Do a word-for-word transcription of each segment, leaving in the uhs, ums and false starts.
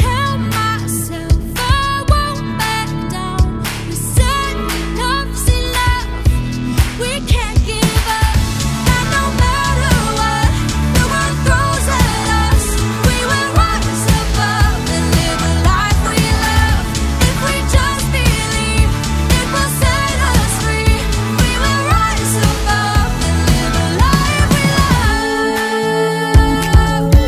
tell myself I won't back down. We said enough's enough. We can't give up. And no matter what the world throws at us, we will rise above and live a life we love. If we just believe, it will set us free. We will rise above and live a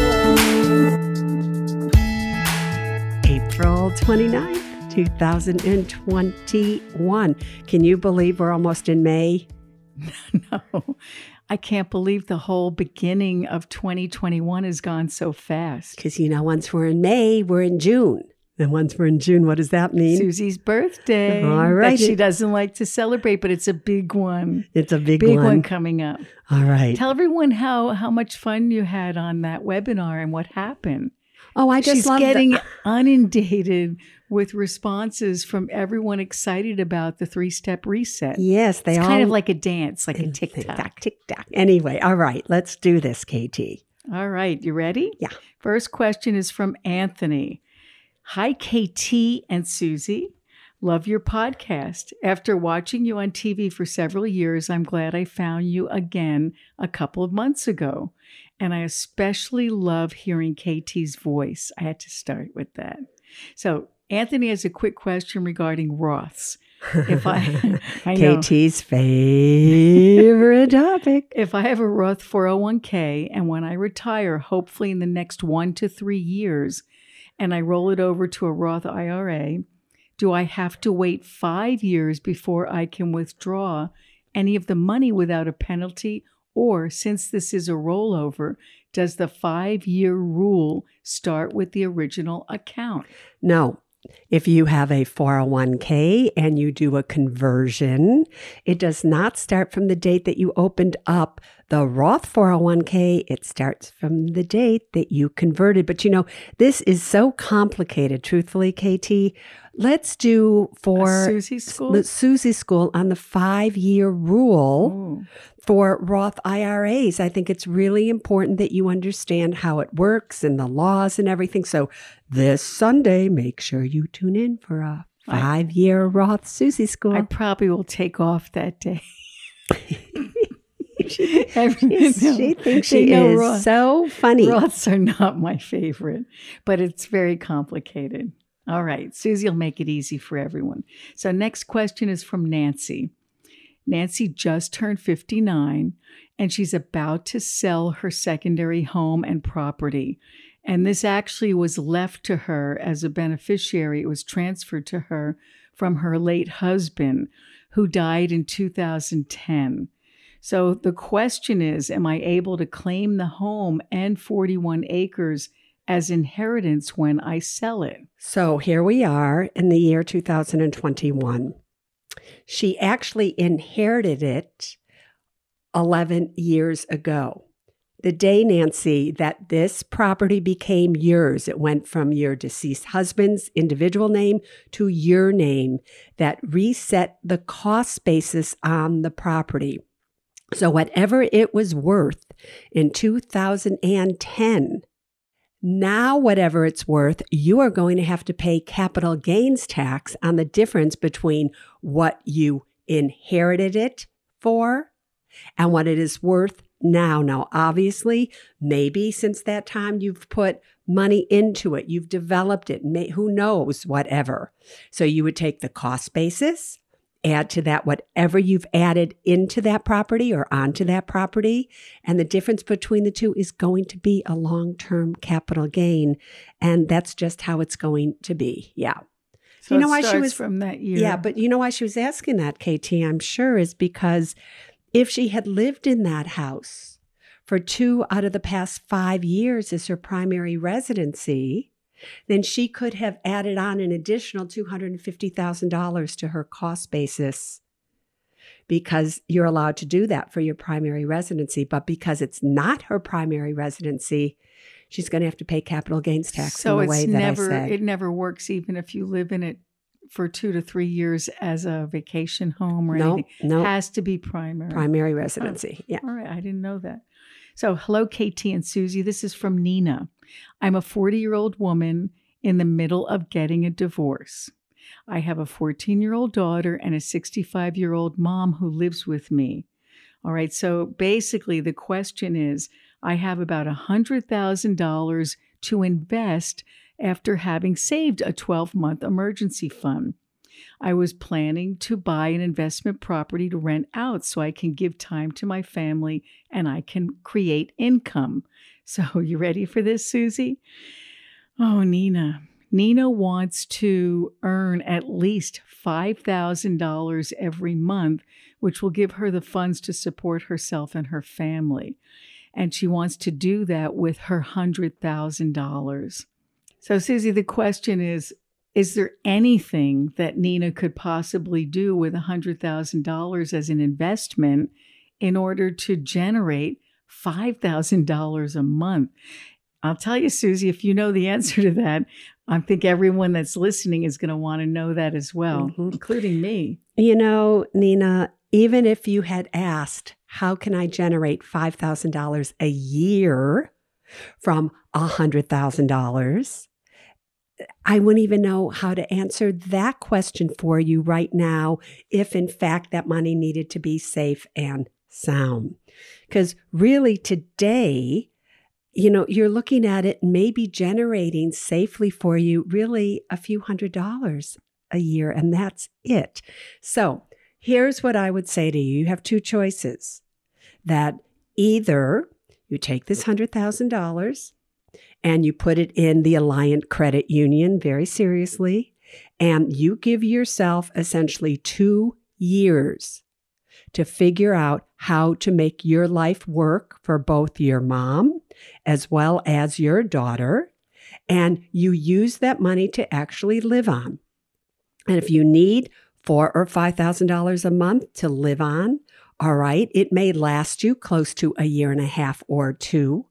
life we love. April twenty-ninth, two thousand twenty-one. Can you believe we're almost in May? No, I can't believe the whole beginning of twenty twenty-one has gone so fast. Because, you know, once we're in May, we're in June. And once we're in June, what does that mean? Suze's birthday. All right. That she doesn't like to celebrate, but it's a big one. It's a big, big one. Big one coming up. All right. Tell everyone how, how much fun you had on that webinar and what happened. Oh, I just She's love getting the- inundated with responses from everyone excited about the three-step reset. Yes, they are. It's all kind of like a dance, like a tick-tock. Tick-tock. Anyway, all right, let's do this, K T. All right, you ready? Yeah. First question is from Anthony. Hi, K T and Suze. Love your podcast. After watching you on T V for several years, I'm glad I found you again a couple of months ago. And I especially love hearing K T's voice. I had to start with that. So Anthony has a quick question regarding Roths. If I, I K T's favorite topic. If I have a Roth four oh one k and when I retire, hopefully in the next one to three years, and I roll it over to a Roth I R A, do I have to wait five years before I can withdraw any of the money without a penalty? Or since this is a rollover, does the five-year rule start with the original account? No. If you have a four oh one k and you do a conversion, it does not start from the date that you opened up the Roth four oh one k. It starts from the date that you converted. But you know, this is so complicated, truthfully, K T. Let's do for Suze School? Suze School on the five-year rule. Ooh. For Roth I R As. I think it's really important that you understand how it works and the laws and everything. So this Sunday, make sure you tune in for a five-year Roth Suze School. I probably will take off that day. She, she thinks she is Roth, so funny. Roths are not my favorite, but it's very complicated. All right, Suze will make it easy for everyone. So next question is from Nancy. Nancy just turned fifty-nine, and she's about to sell her secondary home and property. And this actually was left to her as a beneficiary. It was transferred to her from her late husband, who died in two thousand ten. So the question is, am I able to claim the home and forty-one acres as inheritance when I sell it? So here we are in the year two thousand twenty-one. She actually inherited it eleven years ago. The day, Nancy, that this property became yours, it went from your deceased husband's individual name to your name. That reset the cost basis on the property. So whatever it was worth in two thousand ten, now whatever it's worth, you are going to have to pay capital gains tax on the difference between what you inherited it for and what it is worth now. Now, obviously, maybe since that time you've put money into it, you've developed it, may, who knows, whatever. So you would take the cost basis, add to that whatever you've added into that property or onto that property. And the difference between the two is going to be a long-term capital gain. And that's just how it's going to be. Yeah. So you know it why starts she was, from that year. Yeah, but you know why she was asking that, K T, I'm sure, is because If she had lived in that house for two out of the past five years as her primary residency, then she could have added on an additional two hundred fifty thousand dollars to her cost basis, because you're allowed to do that for your primary residency. But because it's not her primary residency, she's going to have to pay capital gains tax so in the way that never, I said. So it never works even if you live in it for two to three years as a vacation home or no, anything. No. It has to be primary. Primary residency, oh, yeah. All right, I didn't know that. So hello, K T and Suze. This is from Nina. I'm a forty-year-old woman in the middle of getting a divorce. I have a fourteen-year-old daughter and a sixty-five-year-old mom who lives with me. All right, so basically the question is, I have about one hundred thousand dollars to invest after having saved a twelve-month emergency fund. I was planning to buy an investment property to rent out so I can give time to my family and I can create income. So you ready for this, Suze? Oh, Nina. Nina wants to earn at least five thousand dollars every month, which will give her the funds to support herself and her family. And she wants to do that with her one hundred thousand dollars. So, Suze, the question is, is there anything that Nina could possibly do with one hundred thousand dollars as an investment in order to generate five thousand dollars a month? I'll tell you, Suze, if you know the answer to that, I think everyone that's listening is going to want to know that as well, mm-hmm. including me. You know, Nina, even if you had asked, how can I generate five thousand dollars a year from one hundred thousand dollars, I wouldn't even know how to answer that question for you right now if, in fact, that money needed to be safe and sound. Because really today, you know, you're looking at it maybe generating safely for you really a few hundred dollars a year, and that's it. So here's what I would say to you. You have two choices, that either you take this one hundred thousand dollars and you put it in the Alliant Credit Union very seriously, and you give yourself essentially two years to figure out how to make your life work for both your mom as well as your daughter, and you use that money to actually live on. And if you need four or five thousand dollars a month to live on, all right, it may last you close to a year and a half or two.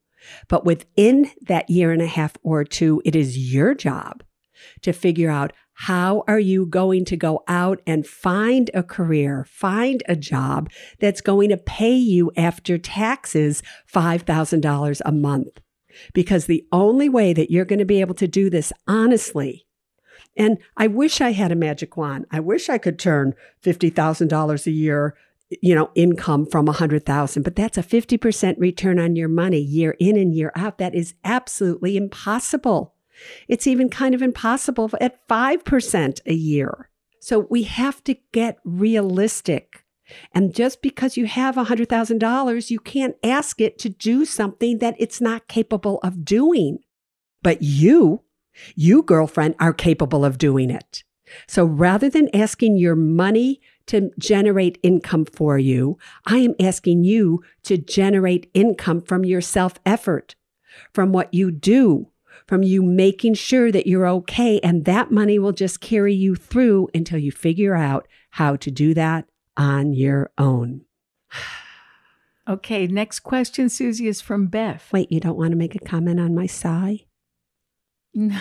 But within that year and a half or two, it is your job to figure out, how are you going to go out and find a career, find a job that's going to pay you after taxes five thousand dollars a month? Because the only way that you're going to be able to do this honestly, and I wish I had a magic wand. I wish I could turn fifty thousand dollars a year, you know, income from one hundred thousand dollars, but that's a fifty percent return on your money year in and year out. That is absolutely impossible. It's even kind of impossible at five percent a year. So we have to get realistic. And just because you have one hundred thousand dollars, you can't ask it to do something that it's not capable of doing. But you, you girlfriend, are capable of doing it. So rather than asking your money to generate income for you, I am asking you to generate income from your self-effort, from what you do, from you making sure that you're okay, and that money will just carry you through until you figure out how to do that on your own. Okay, next question, Suze, is from Beth. Wait, you don't want to make a comment on my sigh? No.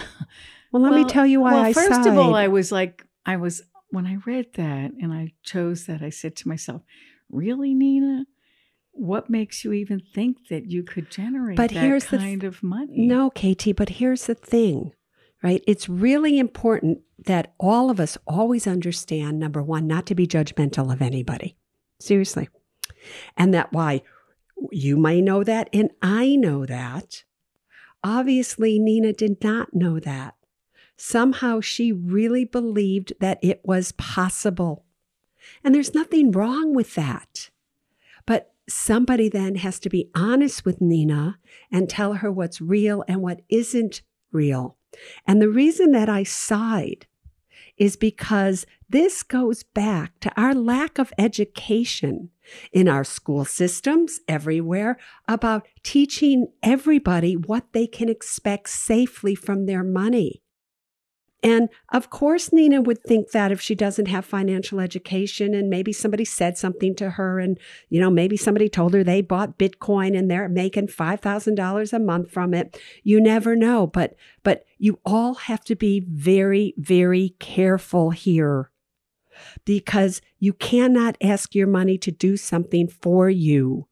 Well, let well, me tell you why well, I sighed. Well, first of all, I was like, I was, when I read that and I chose that, I said to myself, really, Nina? What makes you even think that you could generate but that here's kind th- of money? No, K T, but here's the thing, right? It's really important that all of us always understand, number one, not to be judgmental of anybody. Seriously. And that why you may know that and I know that. Obviously, Nina did not know that. Somehow she really believed that it was possible. And there's nothing wrong with that. But somebody then has to be honest with Nina and tell her what's real and what isn't real. And the reason that I sighed is because this goes back to our lack of education in our school systems everywhere about teaching everybody what they can expect safely from their money. And of course, Nina would think that if she doesn't have financial education and maybe somebody said something to her and, you know, maybe somebody told her they bought Bitcoin and they're making five thousand dollars a month from it. You never know. But, but you all have to be very, very careful here because you cannot ask your money to do something for you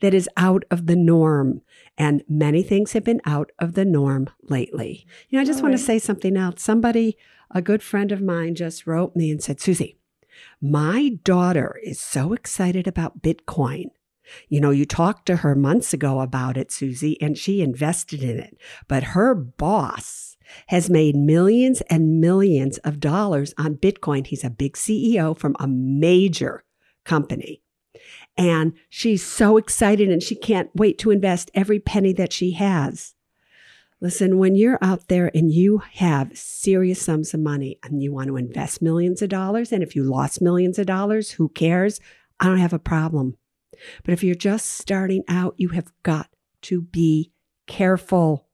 that is out of the norm. And many things have been out of the norm lately. You know, I just All want right. to say something else. Somebody, a good friend of mine, just wrote me and said, Suze, my daughter is so excited about Bitcoin. You know, you talked to her months ago about it, Suze, and she invested in it. But her boss has made millions and millions of dollars on Bitcoin. He's a big C E O from a major company. And she's so excited and she can't wait to invest every penny that she has. Listen, when you're out there and you have serious sums of money and you want to invest millions of dollars, and if you lost millions of dollars, who cares? I don't have a problem. But if you're just starting out, you have got to be careful.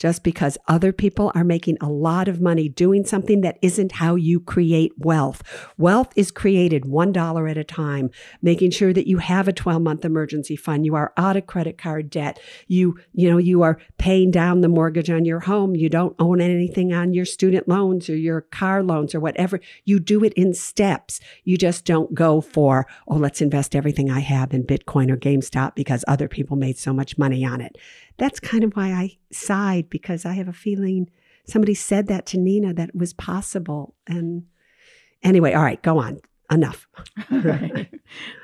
Just because other people are making a lot of money doing something that isn't how you create wealth. Wealth is created one dollar at a time, making sure that you have a twelve-month emergency fund, you are out of credit card debt, you, you know, you are paying down the mortgage on your home, you don't own anything on your student loans or your car loans or whatever. You do it in steps. You just don't go for, oh, let's invest everything I have in Bitcoin or GameStop because other people made so much money on it. That's kind of why I sighed, because I have a feeling somebody said that to Nina that it was possible. And anyway, all right, go on. Enough. All right.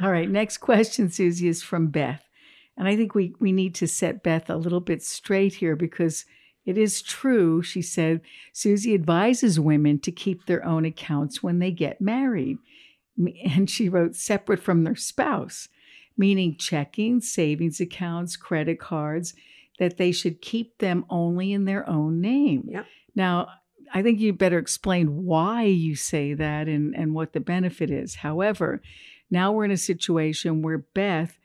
All right. Next question, Suze, is from Beth. And I think we, we need to set Beth a little bit straight here because it is true, she said, Suze advises women to keep their own accounts when they get married. And she wrote, separate from their spouse, meaning checking, savings accounts, credit cards, that they should keep them only in their own name. Yep. Now, I think you better explain why you say that and, and what the benefit is. However, now we're in a situation where Beth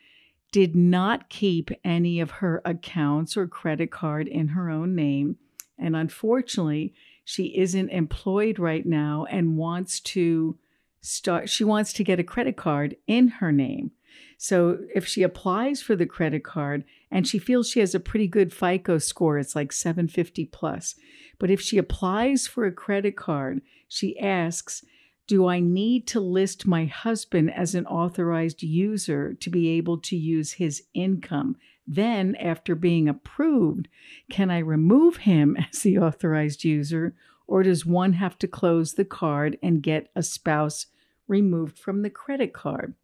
did not keep any of her accounts or credit card in her own name. And unfortunately, she isn't employed right now and wants to start, she wants to get a credit card in her name. So if she applies for the credit card and she feels she has a pretty good FICO score, it's like seven fifty plus. But if she applies for a credit card, she asks, do I need to list my husband as an authorized user to be able to use his income? Then after being approved, can I remove him as the authorized user, or does one have to close the card and get a spouse removed from the credit card?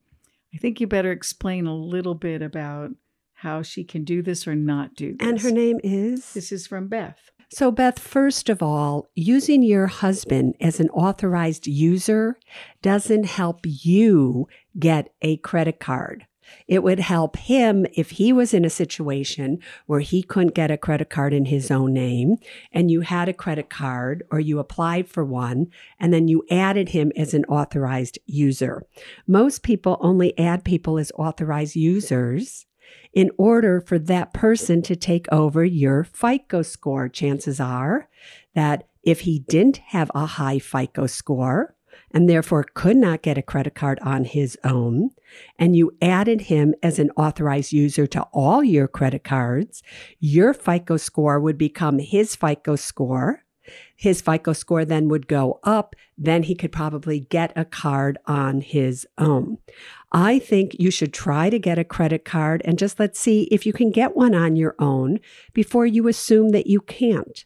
I think you better explain a little bit about how she can do this or not do this. And her name is? This is from Beth. So Beth, first of all, using your husband as an authorized user doesn't help you get a credit card. It would help him if he was in a situation where he couldn't get a credit card in his own name and you had a credit card or you applied for one and then you added him as an authorized user. Most people only add people as authorized users in order for that person to take over your FICO score. Chances are that if he didn't have a high FICO score, and therefore could not get a credit card on his own, and you added him as an authorized user to all your credit cards, your FICO score would become his FICO score. His FICO score then would go up. Then he could probably get a card on his own. I think you should try to get a credit card and just let's see if you can get one on your own before you assume that you can't.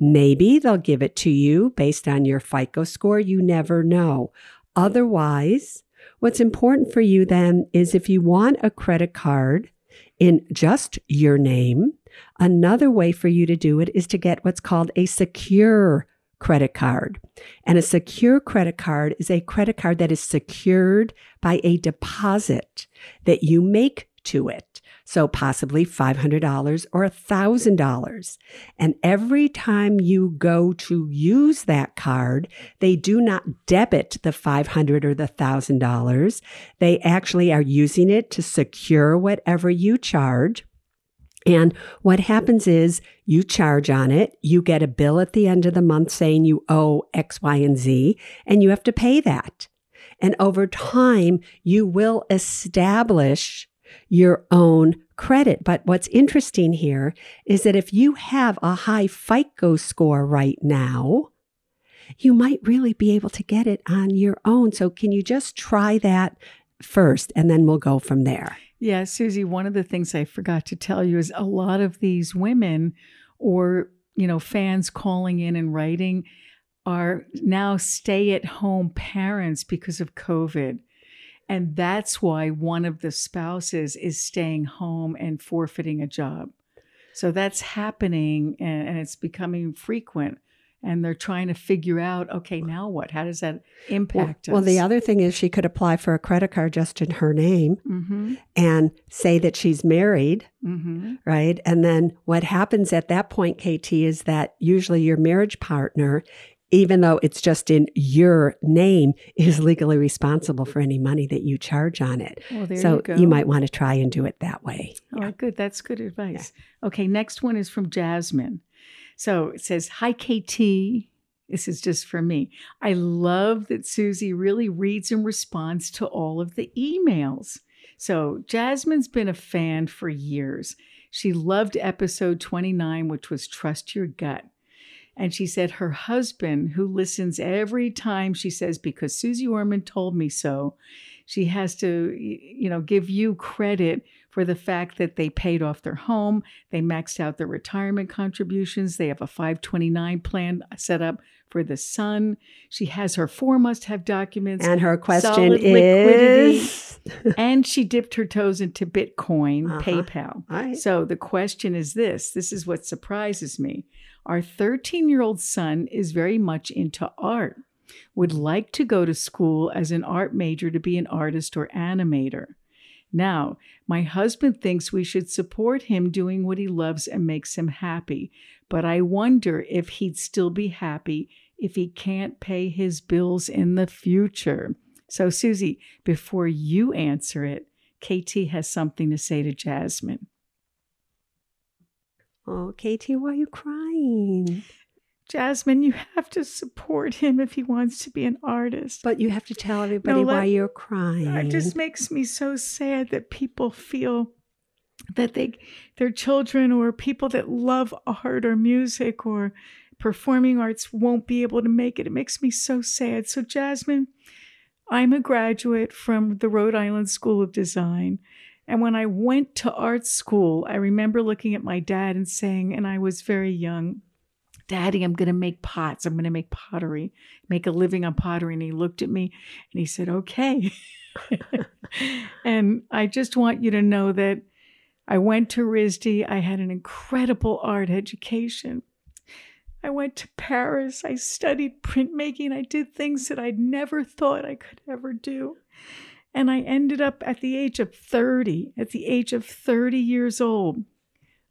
Maybe they'll give it to you based on your FICO score. You never know. Otherwise, what's important for you then is if you want a credit card in just your name, another way for you to do it is to get what's called a secure credit card. And a secure credit card is a credit card that is secured by a deposit that you make to it. So possibly five hundred dollars or one thousand dollars. And every time you go to use that card, they do not debit the five hundred dollars or the one thousand dollars. They actually are using it to secure whatever you charge. And what happens is you charge on it, you get a bill at the end of the month saying you owe X, Y, and Z, and you have to pay that. And over time, you will establish your own credit. But what's interesting here is that if you have a high FICO score right now, you might really be able to get it on your own. So can you just try that first, and then we'll go from there? Yeah, Suze, one of the things I forgot to tell you is a lot of these women or, you know, fans calling in and writing are now stay-at-home parents because of COVID. And that's why one of the spouses is staying home and forfeiting a job. So that's happening, and, and it's becoming frequent. And they're trying to figure out, okay, now what? How does that impact well, us? Well, the other thing is she could apply for a credit card just in her name mm-hmm. and say that she's married, mm-hmm. right? And then what happens at that point, K T, is that usually your marriage partner, even though it's just in your name, is legally responsible for any money that you charge on it. Well, there so you, go. You might want to try and do it that way. Oh, yeah. Good. That's good advice. Yeah. Okay, next one is from Jasmine. So it says, hi, K T. This is just for me. I love that Suze really reads and responds to all of the emails. So Jasmine's been a fan for years. She loved episode twenty-nine, which was Trust Your Gut. And she said her husband, who listens every time, she says, because Suze Orman told me so, she has to, you know, give you credit for the fact that they paid off their home, they maxed out their retirement contributions, they have a five twenty-nine plan set up for the son. She has her four must-have documents. And her question is? And she dipped her toes into Bitcoin, uh-huh. PayPal. Right. So the question is this. This is what surprises me. Our thirteen-year-old son is very much into art, would like to go to school as an art major to be an artist or animator. Now, my husband thinks we should support him doing what he loves and makes him happy, but I wonder if he'd still be happy if he can't pay his bills in the future. So, Suze, before you answer it, K T has something to say to Jasmine. Oh, K T, why are you crying? Jasmine, you have to support him if he wants to be an artist. But you have to tell everybody no, let, why you're crying. It just makes me so sad that people feel that they, their children or people that love art or music or performing arts won't be able to make it. It makes me so sad. So Jasmine, I'm a graduate from the Rhode Island School of Design. And when I went to art school, I remember looking at my dad and saying, and I was very young, Daddy, I'm going to make pots. I'm going to make pottery, make a living on pottery. And he looked at me and he said, okay. And I just want you to know that I went to RISD. I had an incredible art education. I went to Paris. I studied printmaking. I did things that I'd never thought I could ever do. And I ended up at the age of thirty, at the age of thirty years old,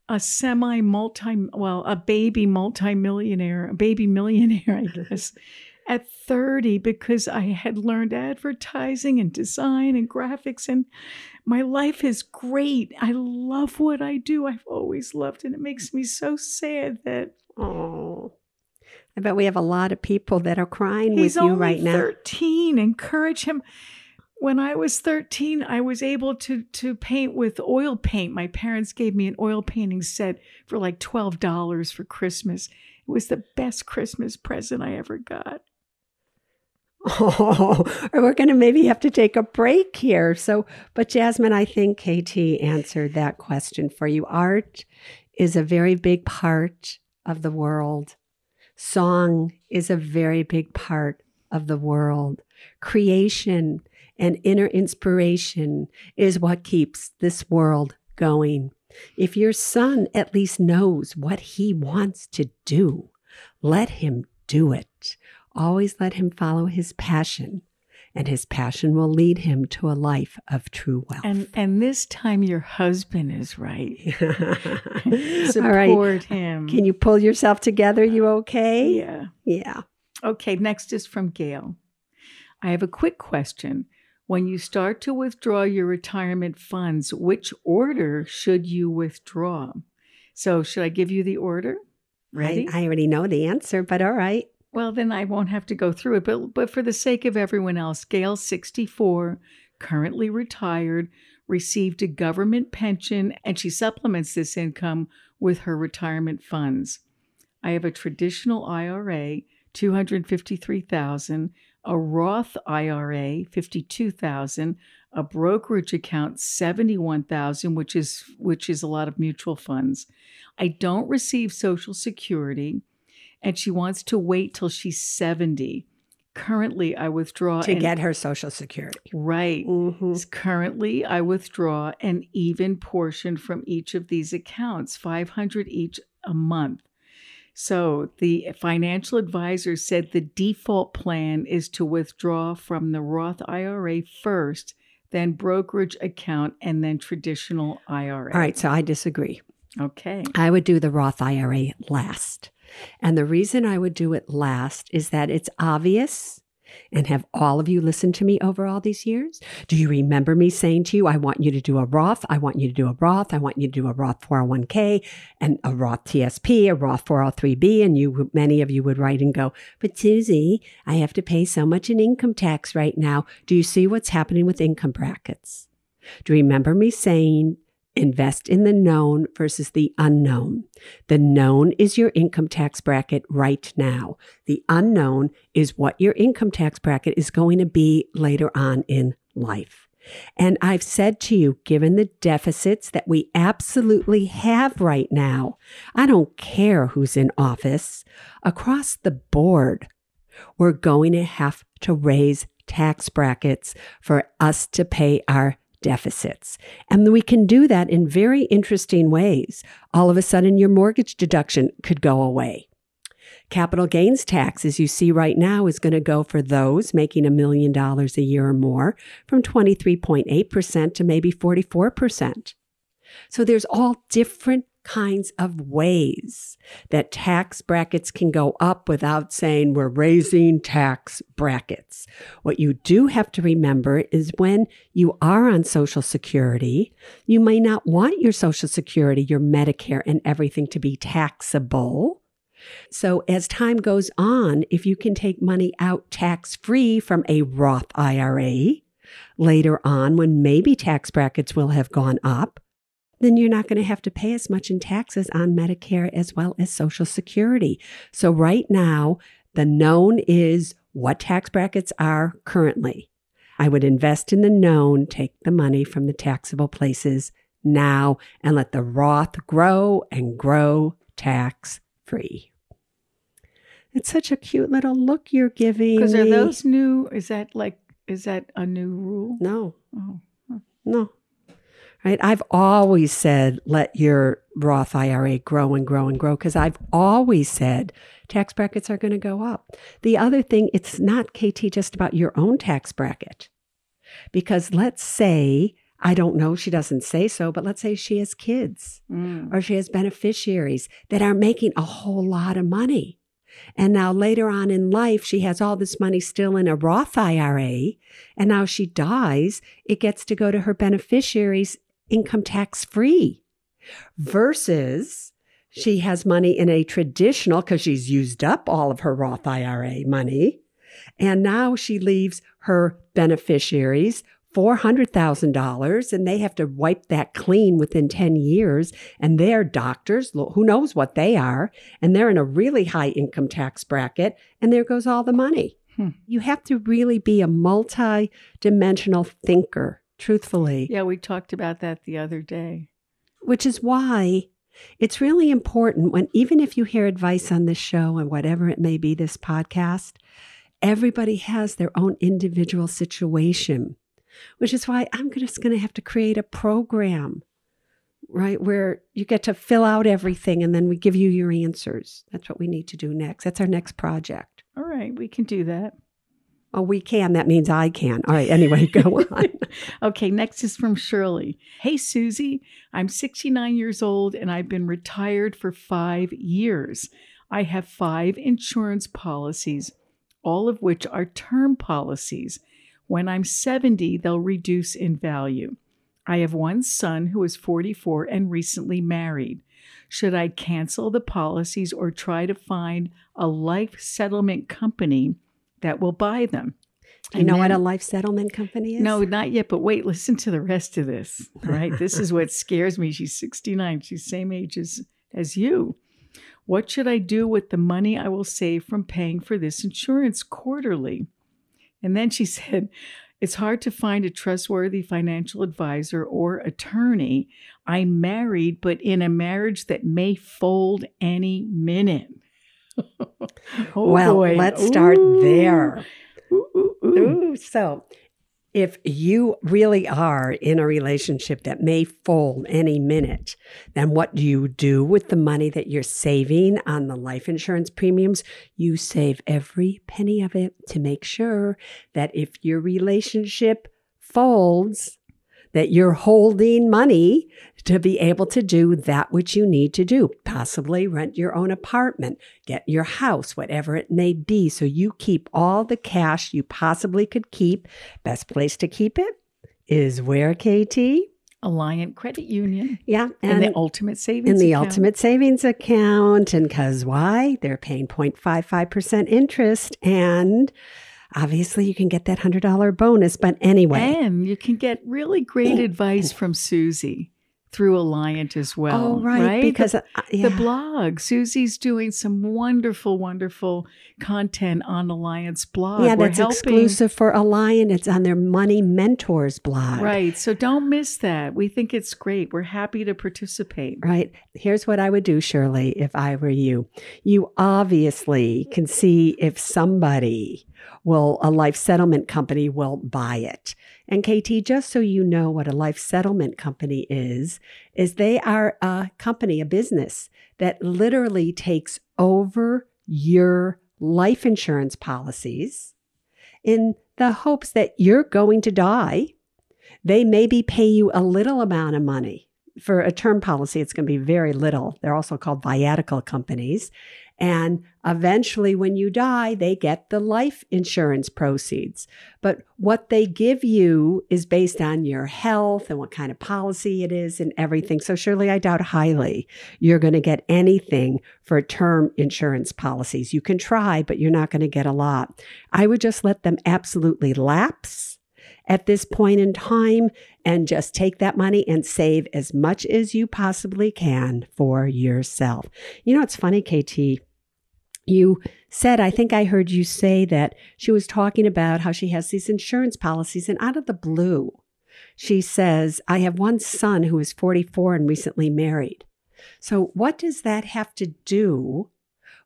a semi multi, well, a baby multimillionaire, a baby millionaire, I guess, at thirty, because I had learned advertising and design and graphics, and my life is great. I love what I do. I've always loved it. It makes me so sad that, oh, I bet we have a lot of people that are crying with you right now. He's only thirteen. Encourage him. When I was thirteen, I was able to to paint with oil paint. My parents gave me an oil painting set for like twelve dollars for Christmas. It was the best Christmas present I ever got. Oh, we're going to maybe have to take a break here. So, but Jasmine, I think K T answered that question for you. Art is a very big part of the world. Song is a very big part of the world. Creation and inner inspiration is what keeps this world going. If your son at least knows what he wants to do, let him do it. Always let him follow his passion. and his passion will lead him to a life of true wealth. And, and this time your husband is right. Support right. him. Can you pull yourself together? You okay? Yeah. Yeah. Okay, next is from Gail. I have a quick question. When you start to withdraw your retirement funds, which order should you withdraw? So should I give you the order? Ready? I, I already know the answer, but all right. Well, then I won't have to go through it. But, but for the sake of everyone else, Gail, sixty-four, currently retired, received a government pension, and she supplements this income with her retirement funds. I have a traditional I R A, two hundred fifty-three thousand dollars, a Roth I R A, fifty-two thousand dollars, a brokerage account, seventy-one thousand dollars, which is which is a lot of mutual funds. I don't receive Social Security, and she wants to wait till she's seventy. Currently, I withdraw to and, get her Social Security. Right. Mm-hmm. Currently, I withdraw an even portion from each of these accounts, five hundred dollars each a month. So the financial advisor said the default plan is to withdraw from the Roth I R A first, then brokerage account, and then traditional I R A. All right, so I disagree. Okay. I would do the Roth I R A last. And the reason I would do it last is that it's obvious. And have all of you listened to me over all these years? Do you remember me saying to you, I want you to do a Roth, I want you to do a Roth, I want you to do a Roth four oh one k and a Roth T S P, a Roth four oh three b, and you, many of you would write and go, but Susie, I have to pay so much in income tax right now. Do you see what's happening with income brackets? Do you remember me saying, invest in the known versus the unknown? The known is your income tax bracket right now. The unknown is what your income tax bracket is going to be later on in life. And I've said to you, given the deficits that we absolutely have right now, I don't care who's in office, across the board, we're going to have to raise tax brackets for us to pay our deficits. And we can do that in very interesting ways. All of a sudden, your mortgage deduction could go away. Capital gains tax, as you see right now, is going to go for those making a million dollars a year or more from twenty-three point eight percent to maybe forty-four percent. So there's all different kinds of ways that tax brackets can go up without saying we're raising tax brackets. What you do have to remember is when you are on Social Security, you may not want your Social Security, your Medicare, and everything to be taxable. So as time goes on, if you can take money out tax-free from a Roth I R A later on when maybe tax brackets will have gone up, then you're not going to have to pay as much in taxes on Medicare as well as Social Security. So right now, the known is what tax brackets are currently. I would invest in the known, take the money from the taxable places now, and let the Roth grow and grow tax-free. It's such a cute little look you're giving. Because are those new, is that like, is that a new rule? No. Oh. No. Right? I've always said, let your Roth I R A grow and grow and grow, because I've always said tax brackets are going to go up. The other thing, it's not, K T, just about your own tax bracket, because let's say, I don't know, she doesn't say so, but let's say she has kids mm. or she has beneficiaries that are making a whole lot of money. And now later on in life, she has all this money still in a Roth I R A, and now she dies, it gets to go to her beneficiaries income tax free, versus she has money in a traditional, because she's used up all of her Roth I R A money. And now she leaves her beneficiaries four hundred thousand dollars, and they have to wipe that clean within ten years. And they're doctors, who knows what they are, and they're in a really high income tax bracket, and there goes all the money. Hmm. You have to really be a multi-dimensional thinker. Truthfully. Yeah, we talked about that the other day. Which is why it's really important when, even if you hear advice on this show and whatever it may be, this podcast, everybody has their own individual situation, which is why I'm just going to have to create a program, right? Where you get to fill out everything and then we give you your answers. That's what we need to do next. That's our next project. All right, we can do that. Oh, we can. That means I can. All right. Anyway, go on. Okay. Next is from Shirley. Hey, Susie, I'm sixty-nine years old and I've been retired for five years. I have five insurance policies, all of which are term policies. When I'm seventy, they'll reduce in value. I have one son who is forty-four and recently married. Should I cancel the policies or try to find a life settlement company that will buy them? You know what a life settlement company is? No, not yet. But wait, listen to the rest of this. All right. This is what scares me. She's sixty-nine. She's the same age as, as you. What should I do with the money I will save from paying for this insurance quarterly? And then she said, it's hard to find a trustworthy financial advisor or attorney. I'm married, but in a marriage that may fold any minute. Oh, well, boy. Let's start ooh. There. Ooh, ooh, ooh. Ooh, so if you really are in a relationship that may fold any minute, then what do you do with the money that you're saving on the life insurance premiums? You save every penny of it to make sure that if your relationship folds, that you're holding money to be able to do that which you need to do, possibly rent your own apartment, get your house, whatever it may be. So you keep all the cash you possibly could keep. Best place to keep it is where, K T? Alliant Credit Union. Yeah. And, and the ultimate savings account. In the account. ultimate savings account. And because why? They're paying zero point five five percent interest and... obviously, you can get that one hundred dollars bonus, but anyway. And you can get really great advice from Susie through Alliant as well. Oh, right. right? Because the, uh, yeah. the blog, Susie's doing some wonderful, wonderful content on Alliant's blog. Yeah, We're that's helping. exclusive for Alliant. It's on their Money Mentors blog. Right. So don't miss that. We think it's great. We're happy to participate. Right. Here's what I would do, Shirley, if I were you. You obviously can see if somebody... Well, a life settlement company will buy it. And K T, just so you know what a life settlement company is, is they are a company, a business that literally takes over your life insurance policies in the hopes that you're going to die. They maybe pay you a little amount of money. For a term policy, it's going to be very little. They're also called viatical companies. And eventually when you die, they get the life insurance proceeds. But what they give you is based on your health and what kind of policy it is and everything. So surely I doubt highly you're going to get anything for term insurance policies. You can try, but you're not going to get a lot. I would just let them absolutely lapse at this point in time and just take that money and save as much as you possibly can for yourself. You know, it's funny, K T, you said, I think I heard you say that she was talking about how she has these insurance policies and out of the blue, she says, I have one son who is forty-four and recently married. So what does that have to do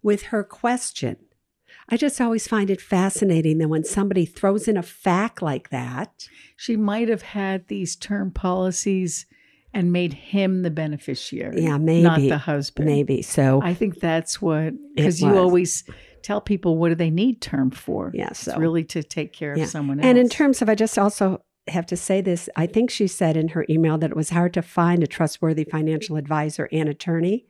with her question? I just always find it fascinating that when somebody throws in a fact like that. She might have had these term policies and made him the beneficiary. Yeah, maybe. Not the husband. Maybe. So I think that's what, because you always tell people what do they need term for. Yeah, so. It's really to take care of yeah. someone else. And in terms of, I just also have to say this, I think she said in her email that it was hard to find a trustworthy financial advisor and attorney.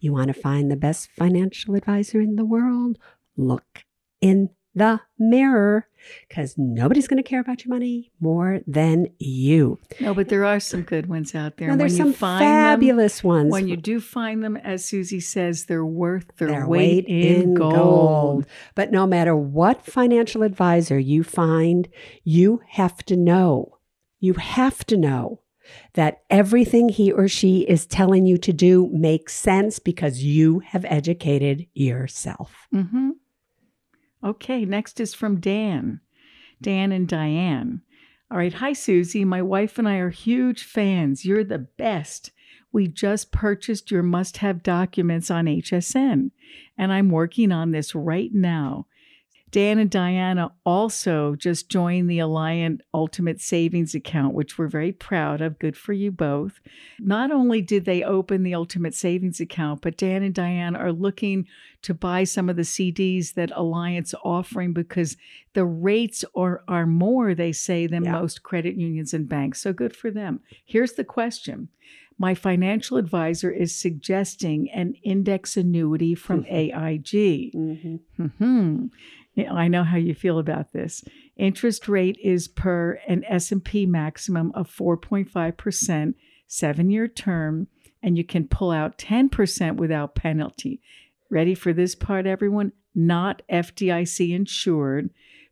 You want to find the best financial advisor in the world. Look in the mirror because nobody's going to care about your money more than you. No, but there are some good ones out there. No, there's when some find fabulous them, ones. When you do find them, as Susie says, they're worth their, their weight, weight in, in gold. gold. But no matter what financial advisor you find, you have to know, you have to know that everything he or she is telling you to do makes sense because you have educated yourself. Mm-hmm. Okay, next is from Dan. Dan and Diane. All right, hi, Susie. My wife and I are huge fans. You're the best. We just purchased your must-have documents on H S N, and I'm working on this right now. Dan and Diana also just joined the Alliant Ultimate Savings Account, which we're very proud of. Good for you both. Not only did they open the Ultimate Savings Account, but Dan and Diana are looking to buy some of the C Ds that Alliant's offering because the rates are, are more, they say, than yeah. most credit unions and banks. So good for them. Here's the question. My financial advisor is suggesting an index annuity from A I G. Mm-hmm. Mm-hmm. I know how you feel about this. Interest rate is per an S and P maximum of four point five percent, seven-year term, and you can pull out ten percent without penalty. Ready for this part, everyone? Not F D I C insured,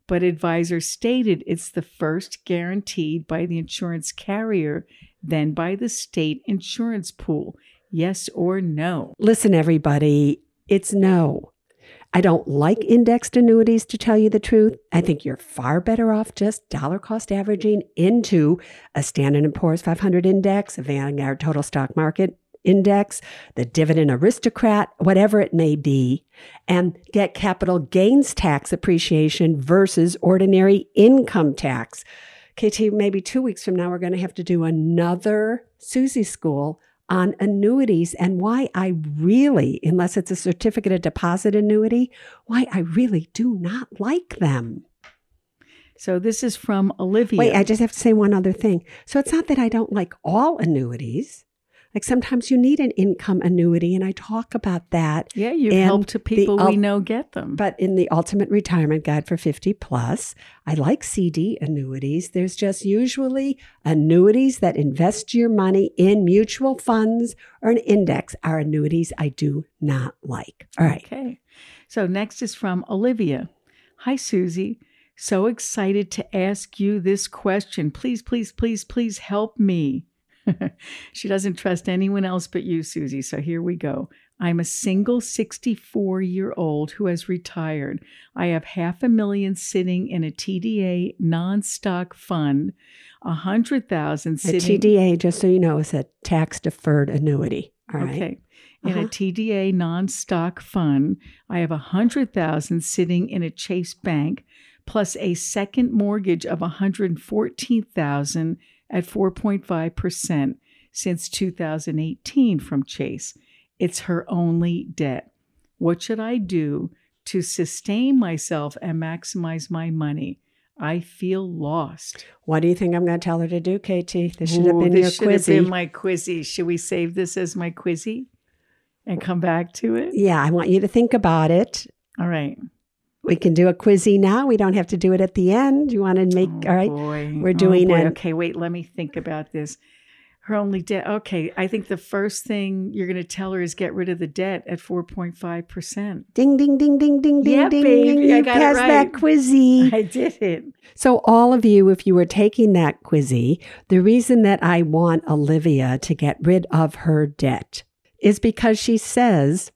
but advisor stated it's the first guaranteed by the insurance carrier, then by the state insurance pool. Yes or no? Listen, everybody, it's no. I don't like indexed annuities, to tell you the truth. I think you're far better off just dollar cost averaging into a Standard and Poor's five hundred index, a Vanguard total stock market index, the dividend aristocrat, whatever it may be, and get capital gains tax appreciation versus ordinary income tax. K T, maybe two weeks from now, we're going to have to do another Suze School on annuities and why I really, unless it's a certificate of deposit annuity, why I really do not like them. So this is from Olivia. Wait, I just have to say one other thing. So it's not that I don't like all annuities. Like sometimes you need an income annuity, and I talk about that. Yeah, you've helped people we know get them. But in the Ultimate Retirement Guide for fifty plus, I like C D annuities. There's just usually annuities that invest your money in mutual funds or an index are annuities I do not like. All right. Okay. So next is from Olivia. Hi, Susie. So excited to ask you this question. Please, please, please, please help me. She doesn't trust anyone else but you, Susie. So here we go. I'm a single sixty-four-year-old who has retired. I have half a million sitting in a T D A non-stock fund, a hundred thousand sitting. A T D A, just so you know, is a tax-deferred annuity. All right. Okay. In uh-huh. a T D A non-stock fund, I have a hundred thousand sitting in a Chase Bank, plus a second mortgage of a hundred and fourteen thousand. At four point five percent since two thousand eighteen from Chase. It's her only debt. What should I do to sustain myself and maximize my money? I feel lost. What do you think I'm going to tell her to do, K T? This should Ooh, have been your Quizzie. This should have been my Quizzie. Should we save this as my Quizzie and come back to it? Yeah, I want you to think about it. All right. We can do a Quizzie now. We don't have to do it at the end. You want to make, oh, all right, boy. We're doing oh, it. Okay, wait, let me think about this. Her only debt. Okay, I think the first thing you're going to tell her is get rid of the debt at four point five percent. Ding, ding, ding, ding, ding, yeah, ding, baby, ding. You I got passed it right. that Quizzie. I did it. So all of you, if you were taking that Quizzie, the reason that I want Olivia to get rid of her debt is because she says,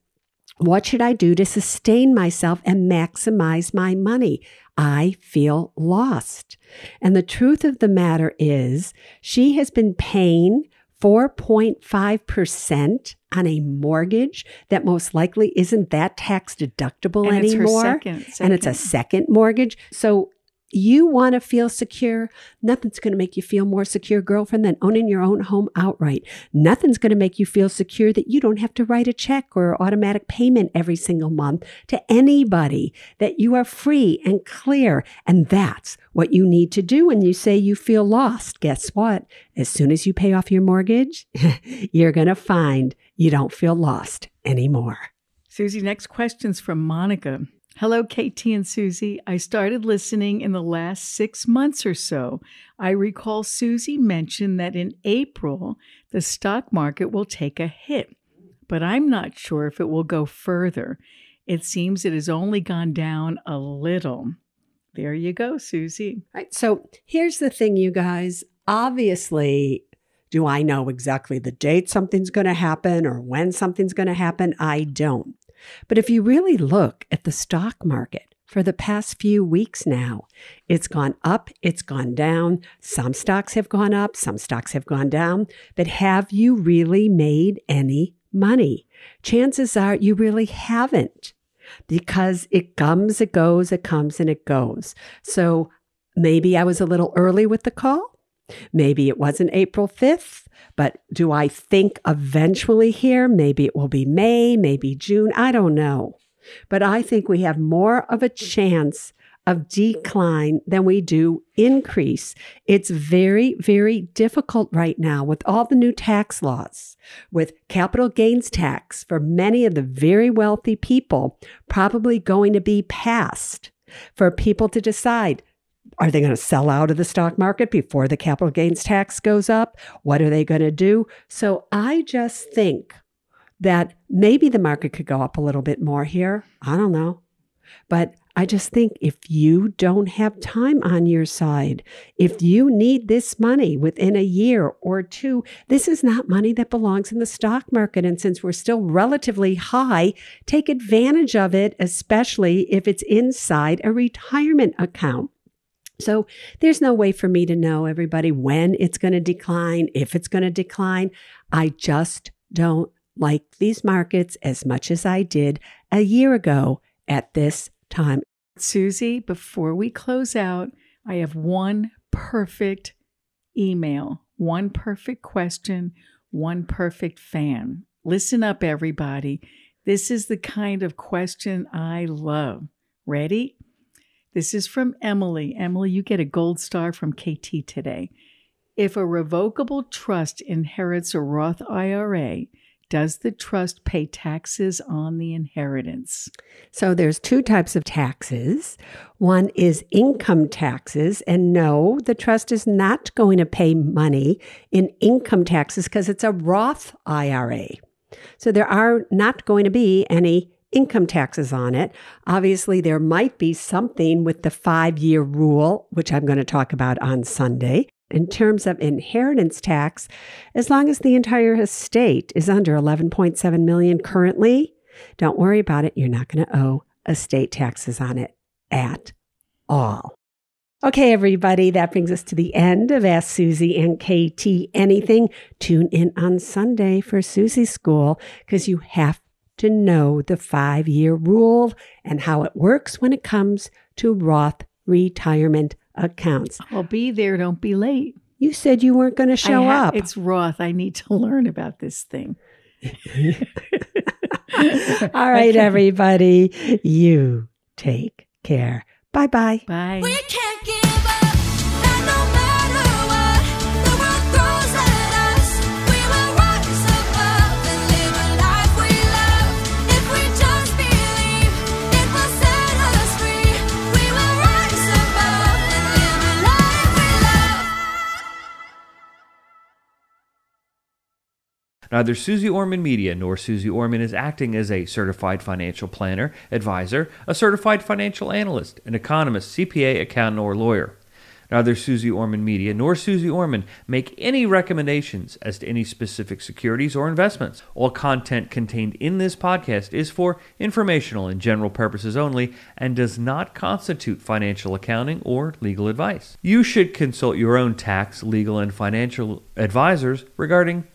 what should I do to sustain myself and maximize my money? I feel lost. And the truth of the matter is, she has been paying four point five percent on a mortgage that most likely isn't that tax deductible and anymore. It's her second, second. And it's a second mortgage. So you want to feel secure. Nothing's going to make you feel more secure, girlfriend, than owning your own home outright. Nothing's going to make you feel secure that you don't have to write a check or automatic payment every single month to anybody, that you are free and clear. And that's what you need to do when you say you feel lost. Guess what? As soon as you pay off your mortgage, you're going to find you don't feel lost anymore. Susie, next question's from Monica. Hello, K T and Susie. I started listening in the last six months or so. I recall Susie mentioned that in April, the stock market will take a hit, but I'm not sure if it will go further. It seems it has only gone down a little. There you go, Susie. All right, so here's the thing, you guys. Obviously, do I know exactly the date something's going to happen or when something's going to happen? I don't. But if you really look at the stock market for the past few weeks now, it's gone up, it's gone down. Some stocks have gone up, some stocks have gone down. But have you really made any money? Chances are you really haven't. because it comes, it goes, it comes, and it goes. So maybe I was a little early with the call. Maybe it wasn't April fifth, but do I think eventually here, maybe it will be May, maybe June, I don't know. But I think we have more of a chance of decline than we do increase. It's very, very difficult right now with all the new tax laws, with capital gains tax for many of the very wealthy people probably going to be passed for people to decide, are they going to sell out of the stock market before the capital gains tax goes up? What are they going to do? So I just think that maybe the market could go up a little bit more here. I don't know. But I just think if you don't have time on your side, if you need this money within a year or two, this is not money that belongs in the stock market. And since we're still relatively high, take advantage of it, especially if it's inside a retirement account. So there's no way for me to know, everybody, when it's going to decline, if it's going to decline. I just don't like these markets as much as I did a year ago at this time. Suze, before we close out, I have one perfect email, one perfect question, one perfect fan. Listen up, everybody. This is the kind of question I love. Ready? This is from Emily. Emily, you get a gold star from K T today. If a revocable trust inherits a Roth I R A, does the trust pay taxes on the inheritance? So there's two types of taxes. One is income taxes. And no, the trust is not going to pay money in income taxes because it's a Roth I R A. So there are not going to be any income taxes on it. Obviously, there might be something with the five-year rule, which I'm going to talk about on Sunday. In terms of inheritance tax, as long as the entire estate is under eleven point seven million dollars currently, don't worry about it. You're not going to owe estate taxes on it at all. Okay, everybody, that brings us to the end of Ask Suze and K T Anything. Tune in on Sunday for Suze School because you have to know the five-year rule and how it works when it comes to Roth retirement accounts. I'll be there. Don't be late. You said you weren't going to show ha- up. It's Roth. I need to learn about this thing. All right, okay. Everybody. You take care. Bye-bye. Bye. We can't get- Neither Suze Orman Media nor Suze Orman is acting as a certified financial planner, advisor, a certified financial analyst, an economist, C P A, accountant, or lawyer. Neither Suze Orman Media nor Suze Orman make any recommendations as to any specific securities or investments. All content contained in this podcast is for informational and general purposes only and does not constitute financial accounting or legal advice. You should consult your own tax, legal, and financial advisors regarding